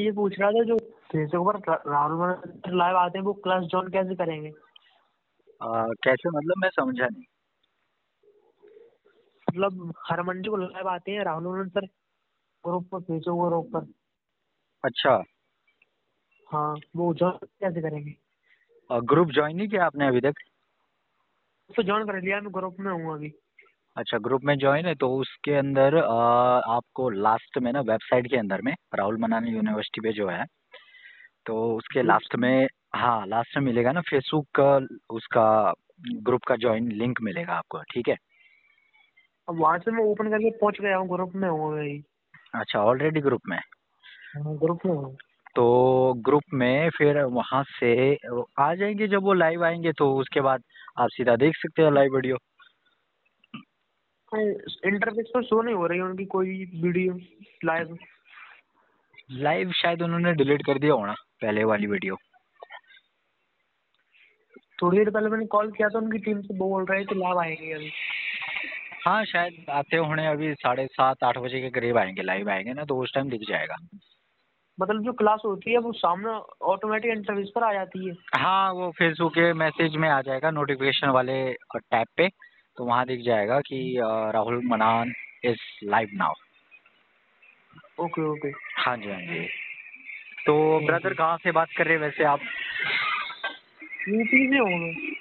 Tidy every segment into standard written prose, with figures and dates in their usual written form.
ये पूछ रहा था जो फेसबुक पर राहुल मानन लाइव आते हैं वो क्लास ज्वाइन कैसे करेंगे? कैसे मतलब मैं समझा नहीं। मतलब हर मंडे को लाइव आते हैं राहुल मानन सर ग्रुप पर, फेसबुक ग्रुप पर। अच्छा हाँ, वो ज्वाइन कैसे करेंगे? ग्रुप ज्वाइन नहीं किया आपने अभी तक? तो ज्वाइन कर लिया, मैं ग्रुप में हूँ अभी। अच्छा ग्रुप में ज्वाइन है, तो उसके अंदर आपको लास्ट में ना वेबसाइट के अंदर में राहुल मनान यूनिवर्सिटी पे जो है तो उसके लास्ट में, हाँ लास्ट में मिलेगा ना फेसबुक का, उसका ग्रुप का ज्वाइन लिंक मिलेगा आपको, ठीक है? अब वहाँ से मैं ओपन करके पहुँच गया हूँ, ग्रुप में हूँ भाई। अच्छा ऑलरेडी ग्रुप में, ग्रुप में हूँ। तो ग्रुप में फिर वहाँ से आ जाएंगे, जब वो लाइव आएंगे तो उसके बाद आप सीधा देख सकते हो लाइव वीडियो। इंटरफेस पर शो नहीं हो रही है उनकी कोई वीडियो लाइव। लाइव शायद उन्होंने डिलीट कर दिया होना पहले वाली वीडियो। थोड़ी देर पहले मैंने कॉल किया था उनकी टीम से, बोल रहे थे लाइव आएंगे अभी। हाँ शायद आते होने, अभी 7:30-8 बजे के करीब आएंगे, लाइव आएंगे ना तो उस टाइम दिख जाएगा। मतलब जो क्लास होती है वो सामने ऑटोमेटिक इंटरफेस पर आ जाती है? हाँ वो फेसबुक के मैसेज में आ जाएगा नोटिफिकेशन वाले टैब पे, तो वहाँ दिख जाएगा कि Rahul Manan is live now. Okay okay, हाँ जी हाँ जी। तो ब्रदर कहाँ से बात कर रहे हैं वैसे आप? यूपी से हूँ।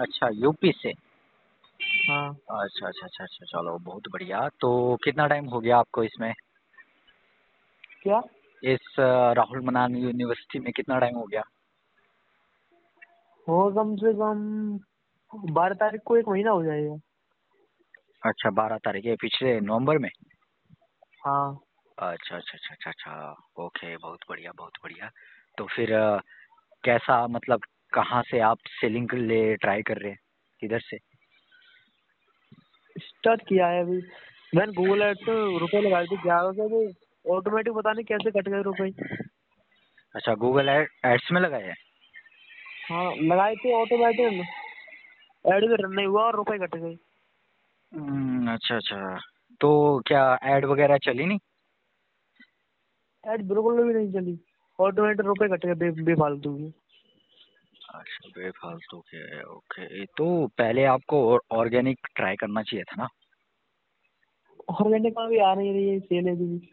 अच्छा यूपी से, हाँ। अच्छा अच्छा अच्छा अच्छा, चलो बहुत बढ़िया। तो कितना टाइम हो गया आपको इसमें, क्या इस राहुल मनान यूनिवर्सिटी में कितना टाइम हो गया? हो कम से कम 12 तारीख को 1 महीना हो जाएगा। अच्छा 12 तारीख है पिछले नवंबर में? हाँ। अच्छा अच्छा अच्छा अच्छा अच्छा, ओके बहुत बढ़िया बहुत बढ़िया। तो फिर कैसा मतलब कहाँ से आप सेलिंग ले ट्राई कर रहे हैं, किधर से स्टार्ट किया है? अभी मैंने गूगल ऐड पे रुपये लगाए थे 1100, वो ऑटोमेटिक पता नहीं कैसे कट गए रुपये। अच्छा गूगल एड्स में लगाए हैं? हाँ लगाए थे, ऑटोमेटिक ऐड भी रन नहीं हुआ और रुपए कट गए। अच्छा अच्छा, तो क्या ऐड वगैरह चली नहीं? ऐड बिल्कुल भी नहीं चली, ऑटोमेटिक रुपए कट गए बेफालतू के। अच्छा बेफालतू के, ओके। तो पहले आपको ऑर्गेनिक ट्राई करना चाहिए था ना। ऑर्गेनिक में भी आ नहीं रही है सेल भी।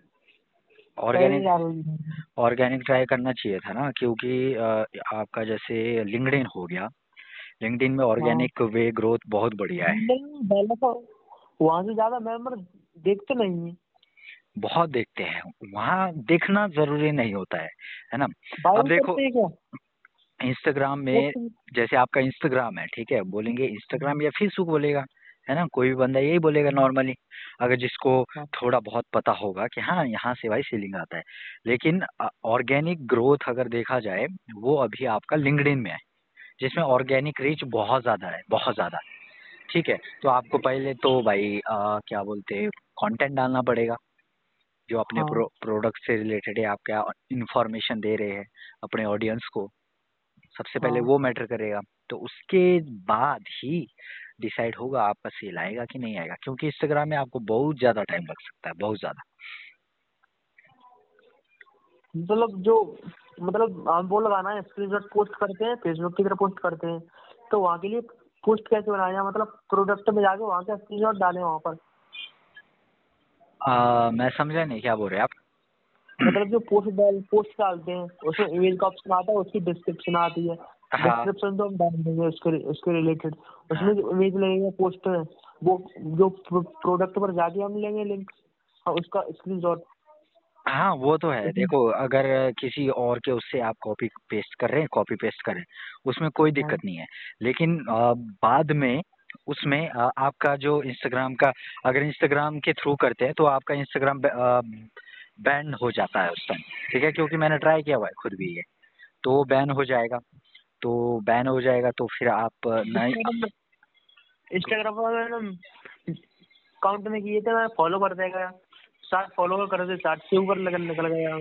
ऑर्गेनिक ट्राई करना चाहिए था ना, क्योंकि आपका जैसे लिंक्डइन हो गया, लिंक्डइन में ऑर्गेनिक वे ग्रोथ बहुत बढ़िया है। वहाँ से ज्यादा मेंबर देखते नहीं है। बहुत देखते हैं, वहाँ देखना जरूरी नहीं होता है ना। अब देखो इंस्टाग्राम में, जैसे आपका इंस्टाग्राम है ठीक है, बोलेंगे इंस्टाग्राम या फेसबुक बोलेगा है ना, कोई भी बंदा यही बोलेगा नॉर्मली, अगर जिसको थोड़ा बहुत पता होगा कि हाँ यहाँ से भाई सेलिंग आता है। लेकिन ऑर्गेनिक ग्रोथ अगर देखा जाए वो अभी आपका लिंक्डइन में है, जिसमें ऑर्गेनिक रीच बहुत ज़्यादा है, बहुत ज़्यादा, ठीक है? तो आपको पहले तो भाई क्या बोलते हैं, कंटेंट डालना पड़ेगा जो अपने प्रोडक्ट से रिलेटेड है, आप क्या इन्फॉर्मेशन दे रहे हैं अपने ऑडियंस को, सबसे पहले वो मैटर करेगा। तो उसके बाद ही डिसाइड होगा आपका सेल आएगा कि नहीं आएगा, क्योंकि इंस्टाग्राम में आपको बहुत ज़्यादा टाइम लग सकता है, बहुत ज़्यादा। मतलब जो मतलब हम वो लगाना है, स्क्रीनशॉट पोस्ट करते हैं फेसबुक की तरफ पोस्ट करते हैं, तो वहाँ के लिए पोस्ट कैसे बनाए? मतलब प्रोडक्ट में जाके वहाँ का स्क्रीनशॉट डालें वहाँ पर। मैं समझा नहीं क्या बोल रहे आप। मतलब जो पोस्ट डालते हैं उसमें इमेज का ऑप्शन आता है, उसकी डिस्क्रिप्शन आती है। डिस्क्रिप्शन तो हम डाल देंगे उसके रिलेटेड, उसमें जो इमेज लगेगा पोस्ट में वो जो प्रोडक्ट पर जाके हम लेंगे लिंक उसका स्क्रीनशॉट। हाँ वो तो है। देखो अगर किसी और के उससे आप कॉपी पेस्ट कर रहे हैं उसमें कोई दिक्कत नहीं है, लेकिन बाद में उसमें आपका जो इंस्टाग्राम का, अगर इंस्टाग्राम के थ्रू करते हैं तो आपका इंस्टाग्राम बैन हो जाता है उस टाइम, ठीक है? क्योंकि मैंने ट्राई किया हुआ है खुद भी, ये तो बैन हो जाएगा। तो बैन हो जाएगा तो फिर आप नहीं, इंस्टाग्राम पर अकाउंट में किए थे, फॉलो कर देगा 60 फॉलोवर कर रहे थे, 60 से ऊपर निकल गया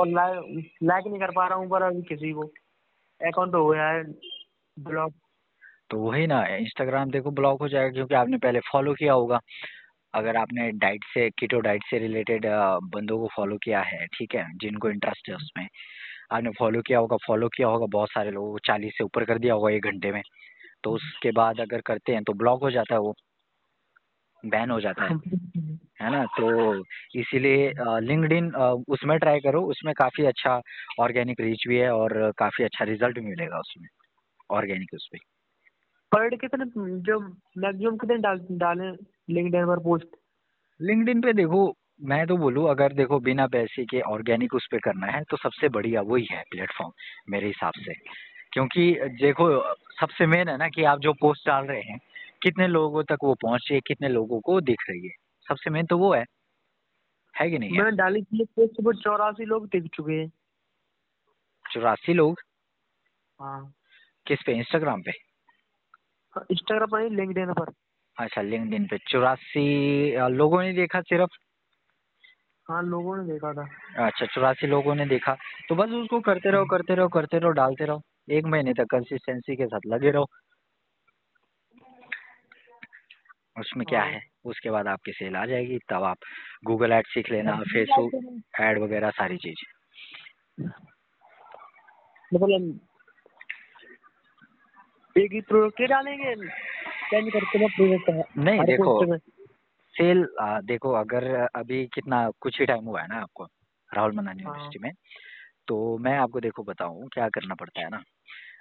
और लाइक नहीं कर पा रहा हूँ पर अभी किसी को, अकाउंट हो गया है ब्लॉक। तो वही ना, इंस्टाग्राम देखो ब्लॉक हो जाएगा क्योंकि आपने पहले फॉलो किया होगा, अगर आपने डाइट से कीटो डाइट से रिलेटेड बंदों को फॉलो किया है, ठीक है, जिनको इंटरेस्ट है उसमें आपने फॉलो किया होगा बहुत सारे लोगों को, 40 से ऊपर कर दिया होगा 1 घंटे में, तो उसके बाद अगर करते हैं तो ब्लॉक हो जाता है, वो बैन हो जाता है ना। तो इसीलिए लिंक्डइन उसमें ट्राई करो, उसमें काफ़ी अच्छा ऑर्गेनिक रीच भी है और काफ़ी अच्छा रिजल्ट भी मिलेगा उसमें ऑर्गेनिक। उस पर पर डे कितने जो मैक्सिमम कितने डालें लिंक्डइन पर पोस्ट? लिंक्डइन पे देखो, मैं तो बोलूँ अगर देखो बिना पैसे के ऑर्गेनिक उस पर करना है तो सबसे बढ़िया वही है प्लेटफॉर्म मेरे हिसाब से, क्योंकि देखो सबसे मेन है ना कि आप जो पोस्ट डाल रहे हैं कितने लोगों तक वो पहुँच रही है, कितने लोगों को दिख रही है, सबसे मेन तो वो है कि नहीं? मैंने डाली थी पोस्ट पर 84 लोग दिख चुके हैं। 84 लोग? हाँ। किस पे? इंस्टाग्राम पे? इंस्टाग्राम पर नहीं, लिंक्डइन पर। अच्छा, लिंक्डइन पे 84 लोगों ने देखा सिर्फ? हाँ, लोगों ने देखा था। अच्छा, 84 लोगों ने देखा, तो बस उसको करते रहो, डालते रहो 1 महीने तक कंसिस्टेंसी के साथ लगे रहो, उसमें क्या है। उसके बाद आपकी सेल आ जाएगी, तब आप गूगल ऐड सीख लेना, फेसबुक ऐड वगैरह सारी चीज। मतलब एक ही प्रोडक्ट डालेंगे नहीं? देखो सेल देखो, अगर अभी कितना कुछ ही टाइम हुआ है ना आपको राहुल मनान यूनिवर्सिटी में, तो मैं आपको देखो बताऊं क्या करना पड़ता है ना।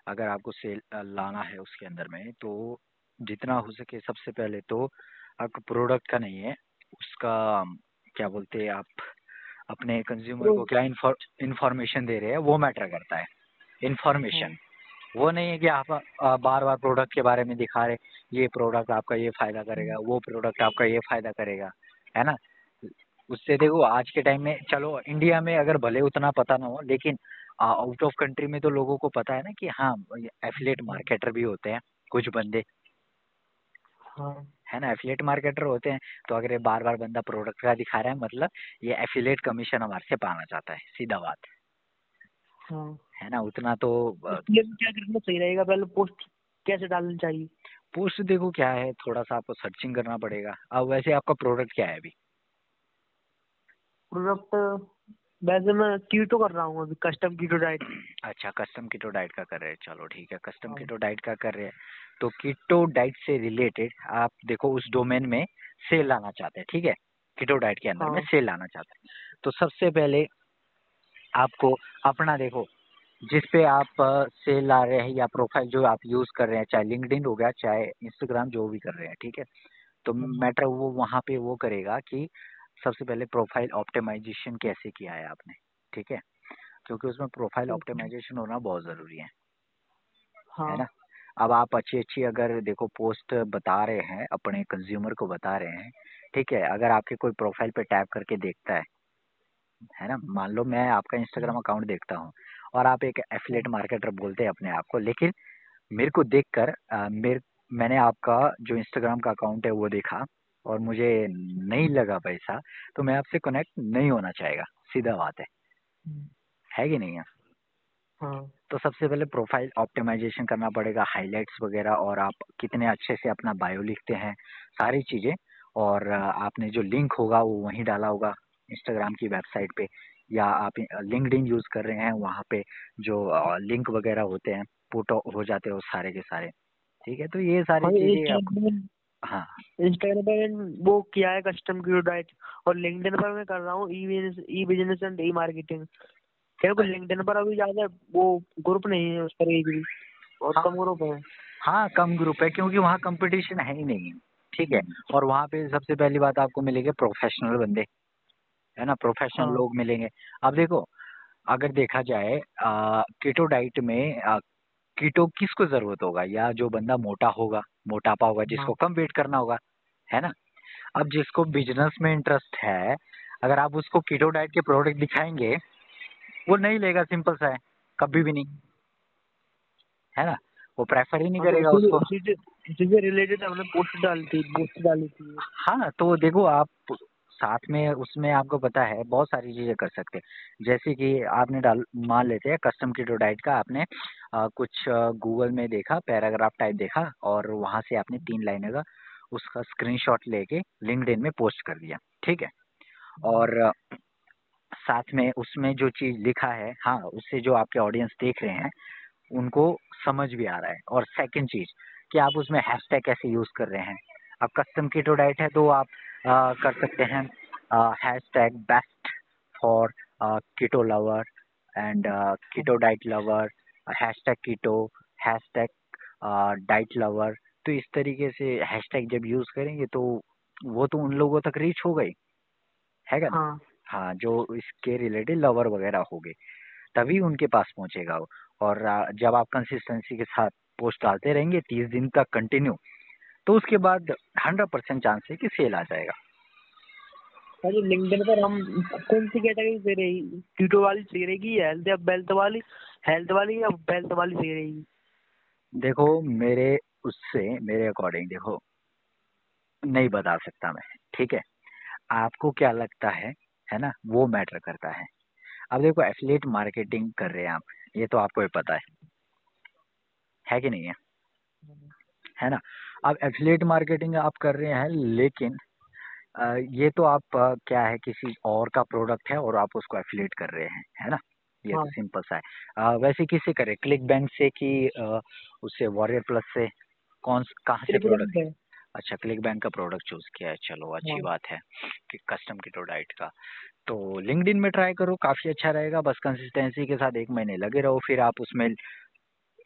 अगर आपको सेल लाना है उसके अंदर में, तो जितना हो सके सबसे पहले तो आपको प्रोडक्ट का नहीं है, उसका क्या बोलते हैं, आप अपने कंज्यूमर को क्या इंफॉर्मेशन दे रहे हैं वो मैटर करता है। इंफॉर्मेशन वो नहीं है कि आप बार बार प्रोडक्ट के बारे में दिखा रहे, ये प्रोडक्ट आपका ये फ़ायदा करेगा, वो प्रोडक्ट आपका ये फ़ायदा करेगा, है ना। उससे देखो आज के टाइम में, चलो इंडिया में अगर भले उतना पता ना हो, लेकिन आउट ऑफ कंट्री में तो लोगों को पता है ना कि हाँ एफिलिएट मार्केटर भी होते हैं कुछ बंदे, है ना, एफिलिएट मार्केटर होते हैं। तो अगर ये बार बार बंदा प्रोडक्ट का दिखा रहा है, मतलब ये एफिलिएट कमीशन हमारे से पाना चाहता है, सीधा बात है ना। उतना तो क्या करना सही रहेगा, पहले पोस्ट कैसे डालनी चाहिए? पोस्ट देखो क्या है, थोड़ा सा आपको सर्चिंग करना पड़ेगा। अब वैसे आपका प्रोडक्ट क्या है अभी? प्रोडक्ट वैसे मैं कीटो कर रहा हूँ अभी, कस्टम कीटो डाइट। अच्छा, कस्टम कीटो डाइट का कर रहे हैं, चलो ठीक है, कस्टम कीटो डाइट का कर रहे हैं। तो कीटो डाइट से रिलेटेड आप देखो उस डोमेन में सेल लाना चाहते हैं, ठीक है, कीटो डाइट के अंदर में सेल लाना चाहते हैं। तो सबसे पहले आपको अपना देखो जिस पे आप सेल ला रहे हैं या प्रोफाइल जो आप यूज़ कर रहे हैं, चाहे लिंक्डइन हो गया, चाहे इंस्टाग्राम, जो भी कर रहे हैं, ठीक है। तो मैटर वो वहाँ पे वो करेगा कि सबसे पहले प्रोफाइल ऑप्टिमाइजेशन कैसे किया है आपने, ठीक है, क्योंकि उसमें प्रोफाइल ऑप्टिमाइजेशन होना बहुत ज़रूरी है। है ना। अब आप अच्छी अगर देखो पोस्ट बता रहे हैं, अपने कंज्यूमर को बता रहे हैं, ठीक है, अगर आपके कोई प्रोफाइल पे टैप करके देखता है ना, मान लो मैं आपका इंस्टाग्राम अकाउंट देखता हूँ और आप एक एफिलिएट मार्केटर बोलते हैं अपने आप को, लेकिन मेरे को देखकर मैंने आपका जो इंस्टाग्राम का अकाउंट है वो देखा और मुझे नहीं लगा पैसा, तो मैं आपसे कनेक्ट नहीं होना चाहेगा, सीधा बात है कि नहीं है? तो सबसे पहले प्रोफाइल ऑप्टिमाइजेशन करना पड़ेगा, हाईलाइट्स वगैरह, और आप कितने अच्छे से अपना बायो लिखते हैं, सारी चीज़ें, और आपने जो लिंक होगा वो वहीं डाला होगा इंस्टाग्राम की वेबसाइट पे, या आप लिंक्डइन यूज़ कर रहे हैं वहाँ पे जो लिंक वगैरह होते हैं पुट हो जाते हो सारे के सारे, ठीक है। तो ये सारी चीज़ें आप हाँ इंस्टाग्राम पर वो किया है कस्टम कीटो डाइट, और लिंक्डइन पर मैं कर रहा हूँ e business and e marketing. क्योंकि लिंक्डइन पर अभी ज़्यादा वो ग्रुप नहीं है, उस पर भी बहुत कम ग्रुप है। हाँ, कम ग्रुप है क्योंकि वहाँ कंपटीशन है ही नहीं, ठीक है। और वहाँ पे सबसे पहली बात आपको मिलेगी प्रोफेशनल बंदे, है ना, प्रोफेशनल लोग मिलेंगे। अब देखो अगर देखा जाए कीटो डाइट में कीटो किसको जरूरत होगा, या जो बंदा मोटा होगा, मोटापा होगा, जिसको कम वेट करना होगा, है ना। अब जिसको बिजनेस में इंटरेस्ट है, अगर आप उसको कीटो डाइट के प्रोडक्ट दिखाएंगे वो नहीं लेगा, सिंपल सा है, कभी भी नहीं, है ना, वो प्रेफर ही नहीं करेगा उसको। इससे रिलेटेड हमने पोस्ट डाली थी। हाँ, तो देखो आप साथ में उसमें आपको पता है बहुत सारी चीज़ें कर सकते हैं, जैसे कि आपने मान लेते हैं कस्टम कीटो डाइट का आपने कुछ गूगल में देखा, पैराग्राफ टाइप देखा, और वहाँ से आपने 3 लाइनें का उसका स्क्रीनशॉट लेके लिंक्डइन में पोस्ट कर दिया, ठीक है। और साथ में उसमें जो चीज़ लिखा है, हाँ, उससे जो आपके ऑडियंस देख रहे हैं उनको समझ भी आ रहा है। और सेकंड चीज़ कि आप उसमें हैशटैग कैसे यूज़ कर रहे हैं। आप कस्टम कीटो डाइट है तो आप कर सकते हैं hashtag best for keto lover and keto diet lover, hashtag keto, hashtag diet lover. तो इस तरीके से हैशटैग जब यूज़ करेंगे तो वो तो उन लोगों तक रीच हो गई है ना, हाँ, हाँ, जो इसके रिलेटेड लवर वगैरह हो गए, तभी उनके पास पहुंचेगा वो। और जब आप कंसिस्टेंसी के साथ पोस्ट डालते रहेंगे 30 दिन का कंटिन्यू, तो उसके बाद 100% चांस है कि सेल आ जाएगा। अरे लिंक्डइन पर हम कौन सी कैटेगरी दे रही, कीटो वाली दे रहेगी, हेल्थ वाली या वेल्थ वाली दे रहेगी? देखो मेरे उससे मेरे अकॉर्डिंग देखो नहीं बता सकता मैं, ठीक है। आपको क्या लगता है ना, वो मैटर करता है। अब देखो एफिलिएट मार्केटिंग कर रहे हैं आप, ये तो आपको भी पता है कि नहीं है, है ना। अब एफिलिएट मार्केटिंग आप कर रहे हैं, लेकिन ये तो आप क्या है, किसी और का प्रोडक्ट है और आप उसको एफिलिएट कर रहे हैं, है ना। ये हाँ, तो सिंपल सा है। वैसे किससे करें, क्लिक बैंक से कि उससे वॉरियर प्लस से, कौन कहाँ से प्रोडक्ट है? अच्छा, क्लिक बैंक का प्रोडक्ट चूज किया है, चलो अच्छी बात है कि कस्टम कीटो डाइट का। तो लिंक्डइन में ट्राई करो, काफी अच्छा रहेगा। बस कंसिस्टेंसी के साथ 1 महीने लगे रहो, फिर आप उसमें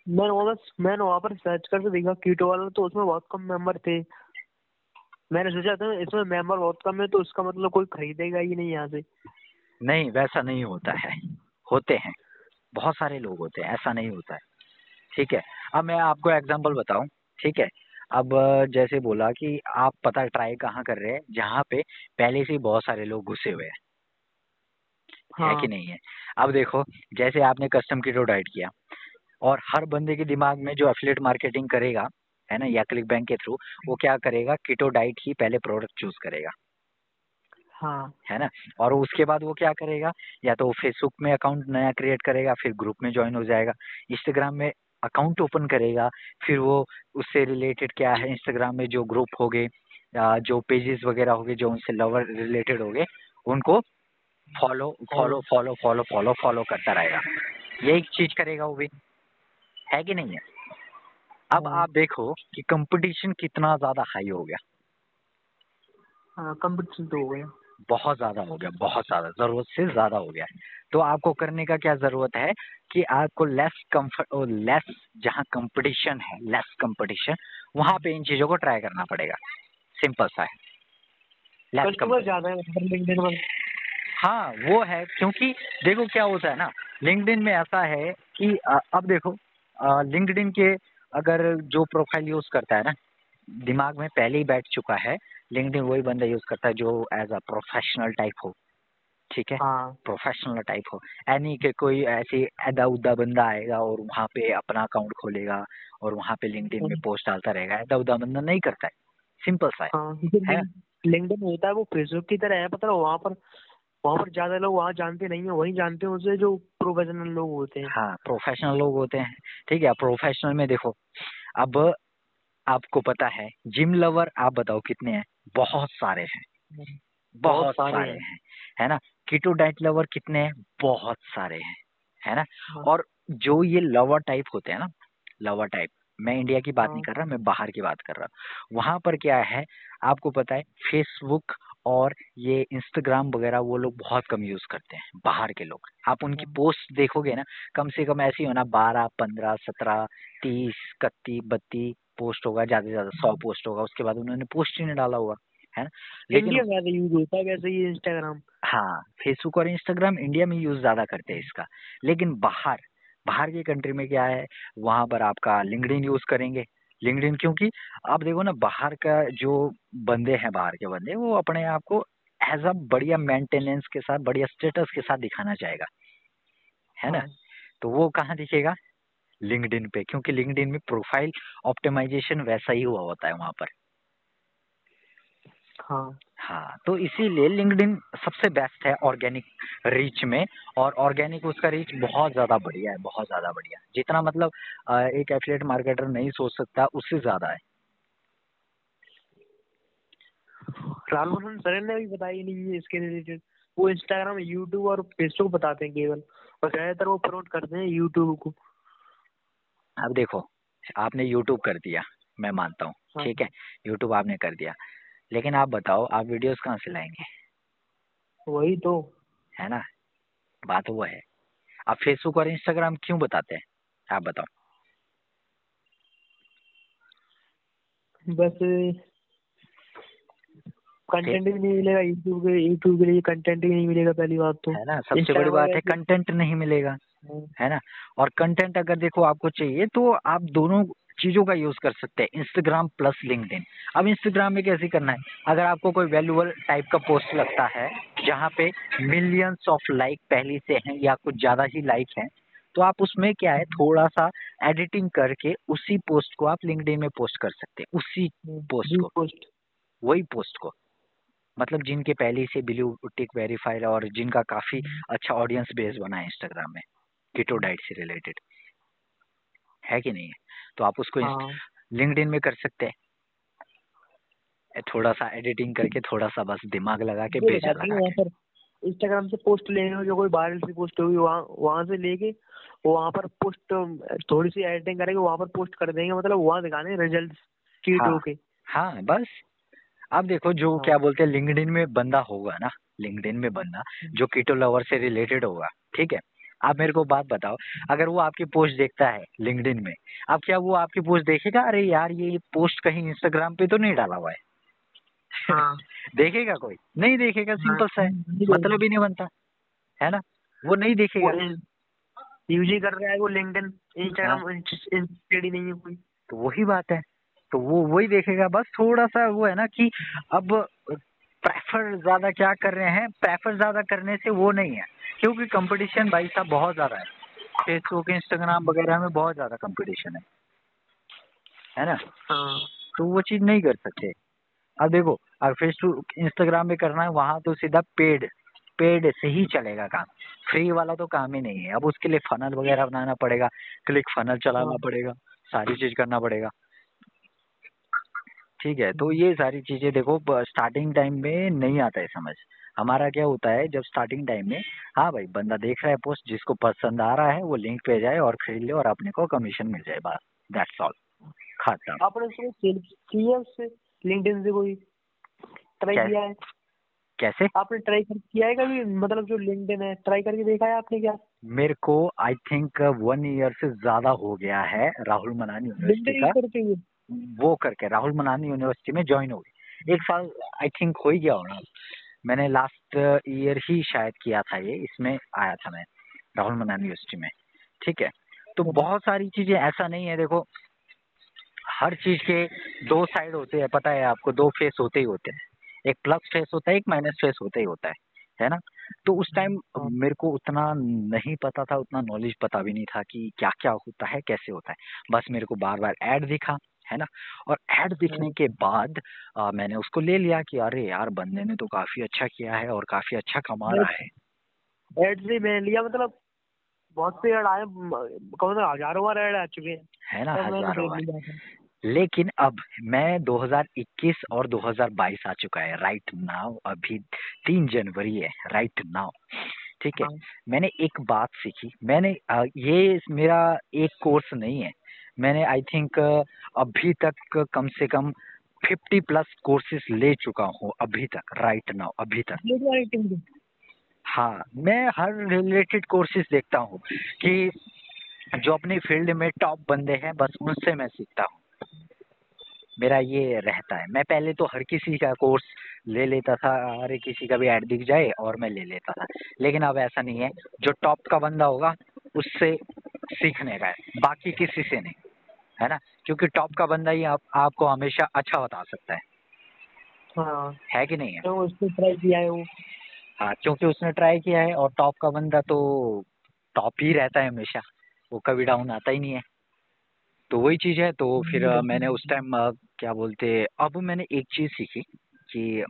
मैंने वहाँ पर सर्च करके देखा कीटो वाला, तो उसमें बहुत कम मेंबर थे। मैंने सोचा था इसमें मेंबर बहुत कम है तो उसका मतलब कोई खरीदेगा ही नहीं यहाँ से। नहीं, वैसा नहीं होता है, होते हैं बहुत सारे लोग होते हैं, ऐसा नहीं होता है, ठीक है। अब मैं आपको एग्जाम्पल बताऊँ, ठीक है। अब जैसे बोला कि आप पता ट्राई कहाँ कर रहे हैं, जहाँ पे पहले से बहुत सारे लोग घुसे हुए हैं, हाँ, है कि नहीं है। अब देखो जैसे आपने कस्टम कीटो डाइट किया, और हर बंदे के दिमाग में जो एफिलिएट मार्केटिंग करेगा, है ना, या क्लिक बैंक के थ्रू, वो क्या करेगा, कीटो डाइट ही पहले प्रोडक्ट चूज करेगा, हाँ, है ना। और उसके बाद वो क्या करेगा, या तो फेसबुक में अकाउंट नया क्रिएट करेगा, फिर ग्रुप में ज्वाइन हो जाएगा, इंस्टाग्राम में अकाउंट ओपन करेगा, फिर वो उससे रिलेटेड क्या है, इंस्टाग्राम में जो ग्रुप हो गए, जो पेजेस वगैरह हो गए, जो उनसे लवर रिलेटेड हो गए, उनको follow follow follow follow follow follow करता रहेगा। यही चीज करेगा वो भी, है कि नहीं है। अब आप देखो कि कंपटीशन कितना ज़्यादा हाई हो गया। हाँ, कंपटीशन तो हो गया बहुत ज़्यादा, ज़रूरत से ज़्यादा हो गया है। तो आपको करने का क्या ज़रूरत है कि आपको लेस कंफर्ट और लेस, जहाँ कंपटीशन है, लेस कंपटीशन, वहाँ पे इन चीज़ों को ट्राई करना पड़ेगा, सिंपल सा है। लेस कस्टमर है, हाँ वो है, क्योंकि देखो क्या होता है ना लिंक्डइन में, ऐसा है कि अब देखो लिंक्डइन के अगर जो प्रोफाइल यूज़ करता है ना, दिमाग में पहले ही बैठ चुका है, लिंक्डइन वही बंदा यूज करता है जो एज अ प्रोफेशनल टाइप हो, ठीक है, प्रोफेशनल टाइप हो। यानी कि कोई ऐसे ऐदा उदा बंदा आएगा और वहाँ पे अपना अकाउंट खोलेगा और वहाँ पे लिंक्डइन में पोस्ट डालता रहेगा, ऐदा उदा बंदा नहीं करता है, सिंपल सा है। लिंक्डइन होता है वो फेसबुक की तरह है, पता है, वहाँ पर ज्यादा लोग वहाँ जानते नहीं है, वही जानते हैं उसे जो प्रोफेशनल लोग होते हैं, हाँ, प्रोफेशनल लोग होते हैं, ठीक है। प्रोफेशनल में देखो, अब आपको पता है जिम लवर, आप बताओ कितने हैं, बहुत सारे हैं, बहुत सारे हैं, है ना। कीटो डाइट लवर कितने हैं, बहुत सारे हैं, है ना। और जो ये लवर टाइप होते हैं ना, लवर टाइप, मैं इंडिया की बात नहीं कर रहा, मैं बाहर की बात कर रहा हूँ। वहां पर क्या है, आपको पता है फेसबुक और ये इंस्टाग्राम वगैरह वो लोग बहुत कम यूज करते हैं, बाहर के लोग। आप उनकी पोस्ट देखोगे ना, कम से कम ऐसी होना 12, 15, 17, 30, 31, 32 पोस्ट होगा, ज्यादा से ज्यादा 100 पोस्ट होगा, उसके बाद उन्होंने पोस्ट ही नहीं डाला होगा, है ना। लेकिन यूज होता है वैसे ये इंस्टाग्राम, हाँ, फेसबुक और इंस्टाग्राम इंडिया में यूज ज्यादा करते हैं इसका। लेकिन बाहर की कंट्री में क्या है, वहां पर आपका लिंक्डइन यूज करेंगे, लिंक्डइन, क्योंकि आप देखो ना बाहर का जो बंदे हैं, बाहर के बंदे वो अपने आप को एज अ बढ़िया मेंटेनेंस के साथ, बढ़िया स्टेटस के साथ दिखाना चाहेगा, है ना। तो वो कहाँ दिखेगा, लिंक्डइन पे, क्योंकि लिंक्डइन में प्रोफाइल ऑप्टिमाइजेशन वैसा ही हुआ होता है वहां पर, हाँ, हाँ। तो इसीलिए लिंक्डइन सबसे बेस्ट है ऑर्गेनिक रीच में, और ऑर्गेनिक उसका रीच बहुत ज्यादा बढ़िया है, बहुत ज्यादा बढ़िया, जितना मतलब एक एफिलिएट मार्केटर नहीं सोच सकता, उससे ज्यादा है, राहुल मनन सर ने भी बताई नहीं है इसके रिलेटेड। वो इंस्टाग्राम, यूट्यूब और फेसबुक बताते हैं केवल, और ज्यादातर वो प्रमोट करते हैं यूट्यूब को। अब देखो आपने यूट्यूब कर दिया, मैं मानता हूँ हाँ। ठीक है, यूट्यूब आपने कर दिया, लेकिन आप बताओ आप वीडियोस कहाँ से लाएंगे? वही तो है ना, बात वो है। आप फेसबुक और इंस्टाग्राम क्यों बताते हैं, आप बताओ? बस कंटेंट ही नहीं मिलेगा यूट्यूब के लिए, कंटेंट ही नहीं मिलेगा पहली बात तो, है ना। सबसे बड़ी बात है कंटेंट नहीं मिलेगा, है ना। और कंटेंट अगर देखो आपको चाहिए तो आप दोनों चीजों का यूज कर सकते हैं, इंस्टाग्राम प्लस लिंक्डइन। अब इंस्टाग्राम में कैसे करना है, अगर आपको कोई वैल्यूएबल टाइप का पोस्ट लगता है जहाँ पे मिलियंस ऑफ लाइक पहले से हैं या कुछ ज्यादा ही लाइक हैं, तो आप उसमें क्या है थोड़ा सा एडिटिंग करके उसी पोस्ट को आप लिंक्डइन में पोस्ट कर सकते हैं, उसी वही पोस्ट को मतलब जिनके पहले से ब्लू टिक वेरीफाइड और जिनका काफी अच्छा ऑडियंस बेस बना है इंस्टाग्राम में कीटो डाइट से रिलेटेड, है कि नहीं है? तो आप उसको लिंक्डइन में कर सकते हैं, थोड़ा सा एडिटिंग करके, थोड़ा सा बस दिमाग लगा के पेज लगा के। इंस्टाग्राम से पोस्ट लेने हो जो कोई वायरल सी पोस्ट होगी, वहाँ से लेके वहाँ पर पोस्ट थोड़ी सी एडिटिंग करेंगे, वहाँ पर पोस्ट कर देंगे, मतलब वहाँ दिखाने रिजल्ट कीटो के। हाँ बस आप देखो जो क्या बोलते हैं लिंक्डइन में बंदा होगा ना, लिंक्डइन में बंदा जो कीटो लवर से रिलेटेड होगा, ठीक है। आप मेरे को बात बताओ, अगर वो आपकी पोस्ट देखता है लिंक्डइन में, अब क्या वो आपकी पोस्ट देखेगा अरे यार ये पोस्ट कहीं इंस्टाग्राम पे तो नहीं डाला हुआ है? हाँ। देखेगा? कोई नहीं देखेगा, सिंपल सा है, मतलब ही नहीं बनता है ना, वो नहीं देखेगा। यूज ही कर रहा है वो लिंक्डइन, इंस्टाग्राम इंटरेस्टेड ही नहीं है कोई, तो वही बात है, तो वो वही देखेगा। बस थोड़ा सा वो है ना कि अब प्रेफर ज्यादा क्या कर रहे हैं, प्रेफर ज्यादा करने से वो नहीं है, क्योंकि कंपटीशन भाई साहब बहुत ज्यादा है, फेसबुक इंस्टाग्राम वगैरह में बहुत ज्यादा कंपटीशन है ना। तो वो चीज नहीं कर सकते। अब देखो अगर फेसबुक इंस्टाग्राम में करना है वहां तो सीधा पेड से ही चलेगा काम, फ्री वाला तो काम ही नहीं है। अब उसके लिए फनल वगैरह बनाना पड़ेगा, क्लिक फनल चलाना पड़ेगा, सारी चीज करना पड़ेगा, ठीक है। तो ये सारी चीजें देखो स्टार्टिंग टाइम में नहीं आता है समझ। हमारा क्या होता है जब स्टार्टिंग टाइम में, हाँ भाई बंदा देख रहा है पोस्ट, जिसको पसंद आ रहा है वो लिंक पे जाए और खरीद ले और अपने को कमीशन मिल जाए, बस दैट्स ऑल, खाता। आपने उसको सेल किया उससे लिंक्डइन से, कोई ट्राई किया है? कैसे आपने ट्राई कर किया है कभी, मतलब जो लिंक्डइन है ट्राई करके देखा है आपने? क्या मेरे को आई थिंक 1 ईयर से ज्यादा हो गया है राहुल मनान यूनिवर्सिटी का वो करके, राहुल मनान यूनिवर्सिटी में ज्वाइन हो गई, 1 साल आई थिंक हो ही गया होगा। मैंने लास्ट ईयर ही शायद किया था ये, इसमें आया था मैं राहुल मनान यूनिवर्सिटी में, ठीक है। तो बहुत सारी चीजें, ऐसा नहीं है देखो हर चीज के 2 साइड होते हैं, पता है आपको, 2 फेस होते ही होते हैं, एक प्लस फेस होता है, एक माइनस फेस होता ही होता है ना। तो उस टाइम मेरे को उतना नहीं पता था, उतना नॉलेज पता भी नहीं था कि क्या क्या होता है, कैसे होता है। बस मेरे को बार बार ऐड दिखा, है ना, और ऐड दिखने के बाद मैंने उसको ले लिया कि अरे यार बंदे ने तो काफी अच्छा किया है और काफी अच्छा कमा रहा है। ऐड से मैंने लिया, मतलब बहुत से ऐड आए, कौन सा हजारों बार ऐड आ चुके हैं, है ना, हजारों बार। लेकिन अब मैं 2021 और 2022 आ चुका है राइट नाउ, अभी 3 जनवरी है राइट नाउ, ठीक है। मैंने एक बात सीखी, मैंने ये मेरा एक कोर्स नहीं है, मैंने आई थिंक अभी तक कम से कम 50+ कोर्सेस ले चुका हूँ अभी तक राइट नाउ, अभी तक। हाँ मैं हर रिलेटेड कोर्सेस देखता हूँ कि जो अपने फील्ड में टॉप बंदे हैं, बस उनसे मैं सीखता हूँ, मेरा ये रहता है। मैं पहले तो हर किसी का कोर्स ले लेता था, अरे किसी का भी ऐड दिख जाए और मैं ले लेता था, लेकिन अब ऐसा नहीं है, जो टॉप का बंदा होगा उससे सीखने का है, बाकी किसी से नहीं, है ना, क्योंकि टॉप का बंदा ही आपको हमेशा अच्छा बता सकता है। हाँ है कि नहीं है, तो उसने ट्राई किया है वो, हाँ क्योंकि उसने ट्राई किया है, और टॉप का बंदा तो टॉप ही रहता है हमेशा, वो कभी डाउन आता ही नहीं है, तो वही चीज है। तो फिर मैंने उस टाइम क्या बोलते, अब मैंने एक चीज सीखी कि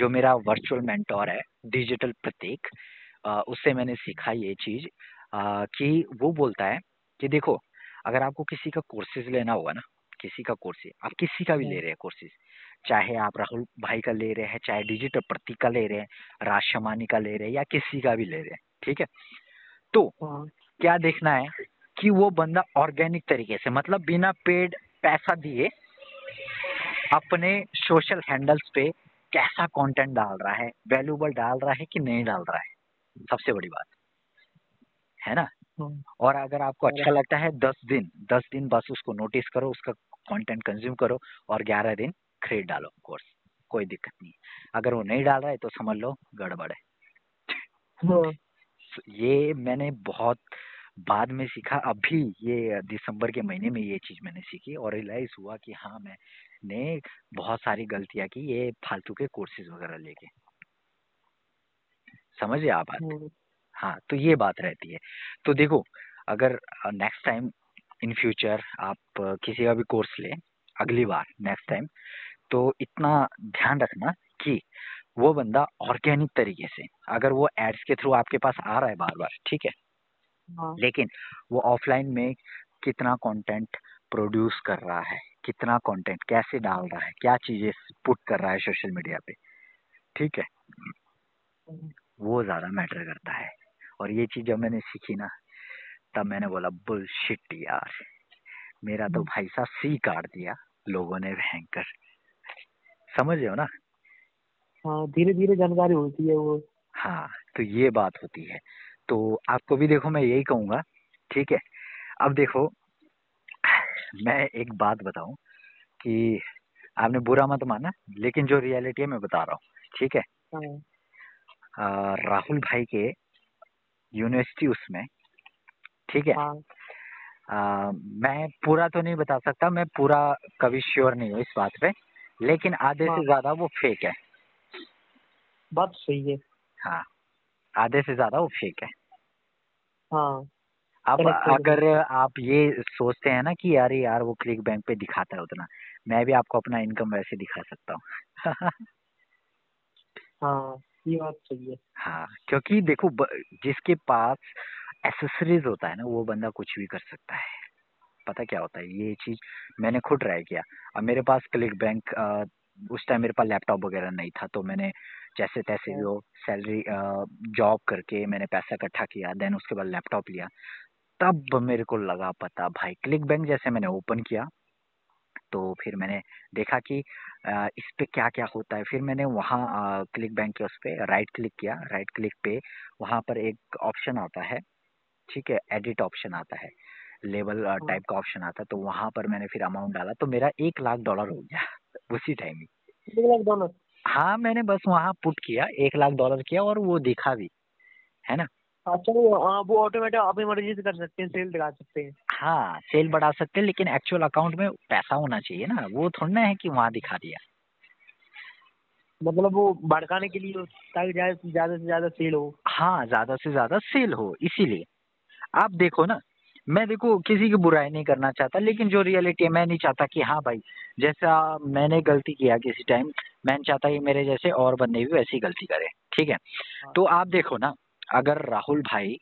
जो मेरा वर्चुअल मेंटोर है डिजिटल प्रतीक, उससे मैंने सीखा ये चीज कि वो बोलता है कि देखो अगर आपको किसी का कोर्सेज लेना होगा ना, किसी का कोर्स है, आप किसी का भी ले रहे हैं कोर्सेज, चाहे आप राहुल भाई का ले रहे हैं, चाहे डिजिटल प्रतीक का ले रहे हैं, राजशमानी का ले रहे हैं, या किसी का भी ले रहे हैं, ठीक है। तो क्या देखना है कि वो बंदा ऑर्गेनिक तरीके से, मतलब बिना पेड पैसा दिए अपने सोशल हैंडल्स पे कैसा कंटेंट डाल रहा है, वैल्यूबल डाल रहा है कि नहीं डाल रहा है, सबसे बड़ी बात है ना। और अगर आपको अच्छा लगता है 10 दिन बस उसको नोटिस करो, उसका कंटेंट कंज्यूम करो और 11 दिन खरीद डालो कोर्स, कोई दिक्कत नहीं है। अगर वो नहीं डाल रहा है तो समझ लो गड़बड़ है। ये मैंने बहुत बाद में सीखा, अभी ये दिसंबर के महीने में ये चीज मैंने सीखी और रियलाइज हुआ कि हाँ मैंने बहुत सारी गलतियाँ की ये फालतू के कोर्सेज वगैरह लेके, समझे आप बात। हाँ तो ये बात रहती है। तो देखो अगर नेक्स्ट टाइम इन फ्यूचर आप किसी का भी कोर्स लें, अगली बार नेक्स्ट टाइम, तो इतना ध्यान रखना कि वो बंदा ऑर्गेनिक तरीके से, अगर वो एड्स के थ्रू आपके पास आ रहा है बार बार, ठीक है, लेकिन वो ऑफलाइन में कितना कंटेंट प्रोड्यूस कर रहा है, कितना कंटेंट कैसे डाल रहा है, क्या चीजें पुट कर रहा है सोशल मीडिया पे, ठीक है, वो ज्यादा मैटर करता है। और ये चीज जब मैंने सीखी ना, तब मैंने बोला बुलशिट यार, मेरा तो भाई साहब सी काट दिया लोगों ने, भयंकर, समझ रहे हो ना। हाँ धीरे धीरे जानकारी होती है वो। हाँ तो ये बात होती है। तो आपको भी देखो मैं यही कहूँगा, ठीक है। अब देखो मैं एक बात बताऊँ कि आपने बुरा मत माना, लेकिन जो रियलिटी है मैं बता रहा हूँ, ठीक है। राहुल भाई के यूनिवर्सिटी उसमें, ठीक है, मैं पूरा तो नहीं बता सकता, मैं पूरा कभी श्योर नहीं हूँ इस बात पे, लेकिन आधे से ज़्यादा वो फेक है। बात सही है। हाँ आधे से ज़्यादा वो फेक है। हाँ अब अगर आप ये सोचते हैं ना कि यार यार वो क्लिक बैंक पे दिखाता है उतना, मैं भी आपको अपना इनकम वैसे दिखा सकता हूँ। हाँ ये बात सही है। हाँ क्योंकि देखो जिसके पास एक्सेसरीज होता है ना, वो बंदा कुछ भी कर सकता है। पता क्या होता है, ये चीज मैंने खुद ट्राई किया। अब मेरे पास क्लिक बैंक, उस टाइम मेरे पास लैपटॉप वगैरह नहीं था, तो मैंने जैसे तैसे भी वो सैलरी जॉब करके मैंने पैसा इकट्ठा किया, देन उसके बाद लैपटॉप लिया। तब मेरे को लगा पता भाई क्लिक बैंक, जैसे मैंने ओपन किया तो फिर मैंने देखा कि इस पे क्या क्या होता है। फिर मैंने वहाँ क्लिक बैंक के उस पर राइट क्लिक किया, राइट क्लिक पे वहाँ पर एक ऑप्शन आता है, ठीक है, एडिट ऑप्शन आता है, लेबल टाइप का ऑप्शन आता है। तो वहाँ पर मैंने फिर अमाउंट डाला, तो मेरा $1,00,000 हो गया उसी टाइम ही। $1,00,000? हाँ मैंने बस वहाँ पुट किया, $1,00,000 किया और वो दिखा भी, है ना। अच्छा वो ऑटोमेटिक आप इमरजेंसी से कर सकते हैं, सेल दिखा सकते हैं। हाँ सेल बढ़ा सकते हैं, लेकिन एक्चुअल अकाउंट में पैसा होना चाहिए ना, वो थोड़ी ना है कि वहाँ दिखा दिया। मतलब वो भड़काने के लिए, ताकि ज्यादा से ज्यादा सेल हो। हाँ ज्यादा से ज्यादा सेल हो, इसीलिए। आप देखो ना, मैं देखो किसी की बुराई नहीं करना चाहता, लेकिन जो रियलिटी है, मैं नहीं चाहता कि हाँ भाई जैसा मैंने गलती किया किसी टाइम, मैं चाहता ये मेरे जैसे और बंदे भी वैसी गलती करें, ठीक है। तो आप देखो ना, अगर राहुल भाई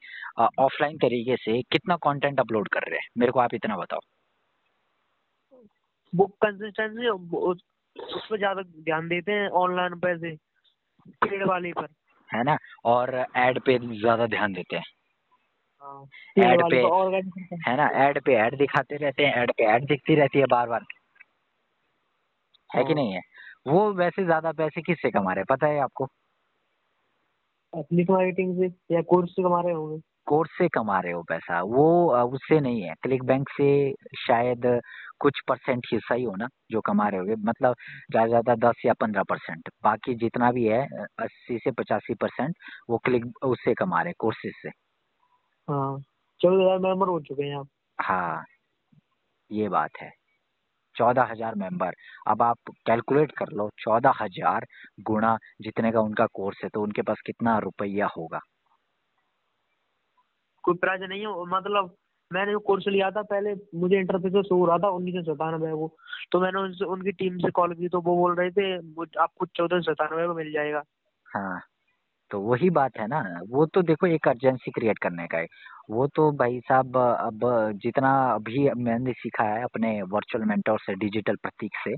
ऑफलाइन तरीके से कितना कंटेंट अपलोड कर रहे हैं, मेरे को आप इतना बताओ। वो कंसिस्टेंसी उस पर ज्यादा ध्यान देते हैं, ऑनलाइन पैसे पेड़ वाले पर, है ना, और एड पे ज्यादा ध्यान देते हैं। एड पे, है ना, एड पे एड दिखाते रहते हैं, एड पे एड दिखती रहती है बार बार, है कि नहीं है। वो वैसे ज्यादा पैसे किससे कमा रहे हैं पता है आपको? एफिलिएट मार्केटिंग से या कोर्स से कमा रहे होंगे। कोर्स से कमा रहे हो पैसा, वो उससे नहीं है। क्लिक बैंक से शायद कुछ परसेंट हिस्सा ही हो ना जो कमा रहे होगे, मतलब ज्यादा ज्यादा 10 या 15%, बाकी जितना भी है 80 से 85% वो क्लिक उससे कमा रहे, कोर्सेज से। हाँ 14,000 मेंबर हो चुके हैं आप। हाँ ये बात है, 14,000 मेंबर। अब आप कैलकुलेट कर लो, 14,000 गुणा जितने का उनका कोर्स है, तो उनके पास कितना रुपया होगा। कोई प्राइस नहीं है, मतलब मैंने जो कोर्स लिया था पहले, मुझे इंटरफेस हो रहा था 1997 वो, तो मैंने उनसे, उनकी टीम से कॉल की, तो वो बोल रहे थे आपको 1497 में मिल जाएगा। हाँ तो वही बात है ना, वो तो देखो एक अर्जेंसी क्रिएट करने का है। वो तो भाई साहब अब जितना अभी मैंने सीखा है अपने वर्चुअल मेंटोर से, डिजिटल प्रतीक से,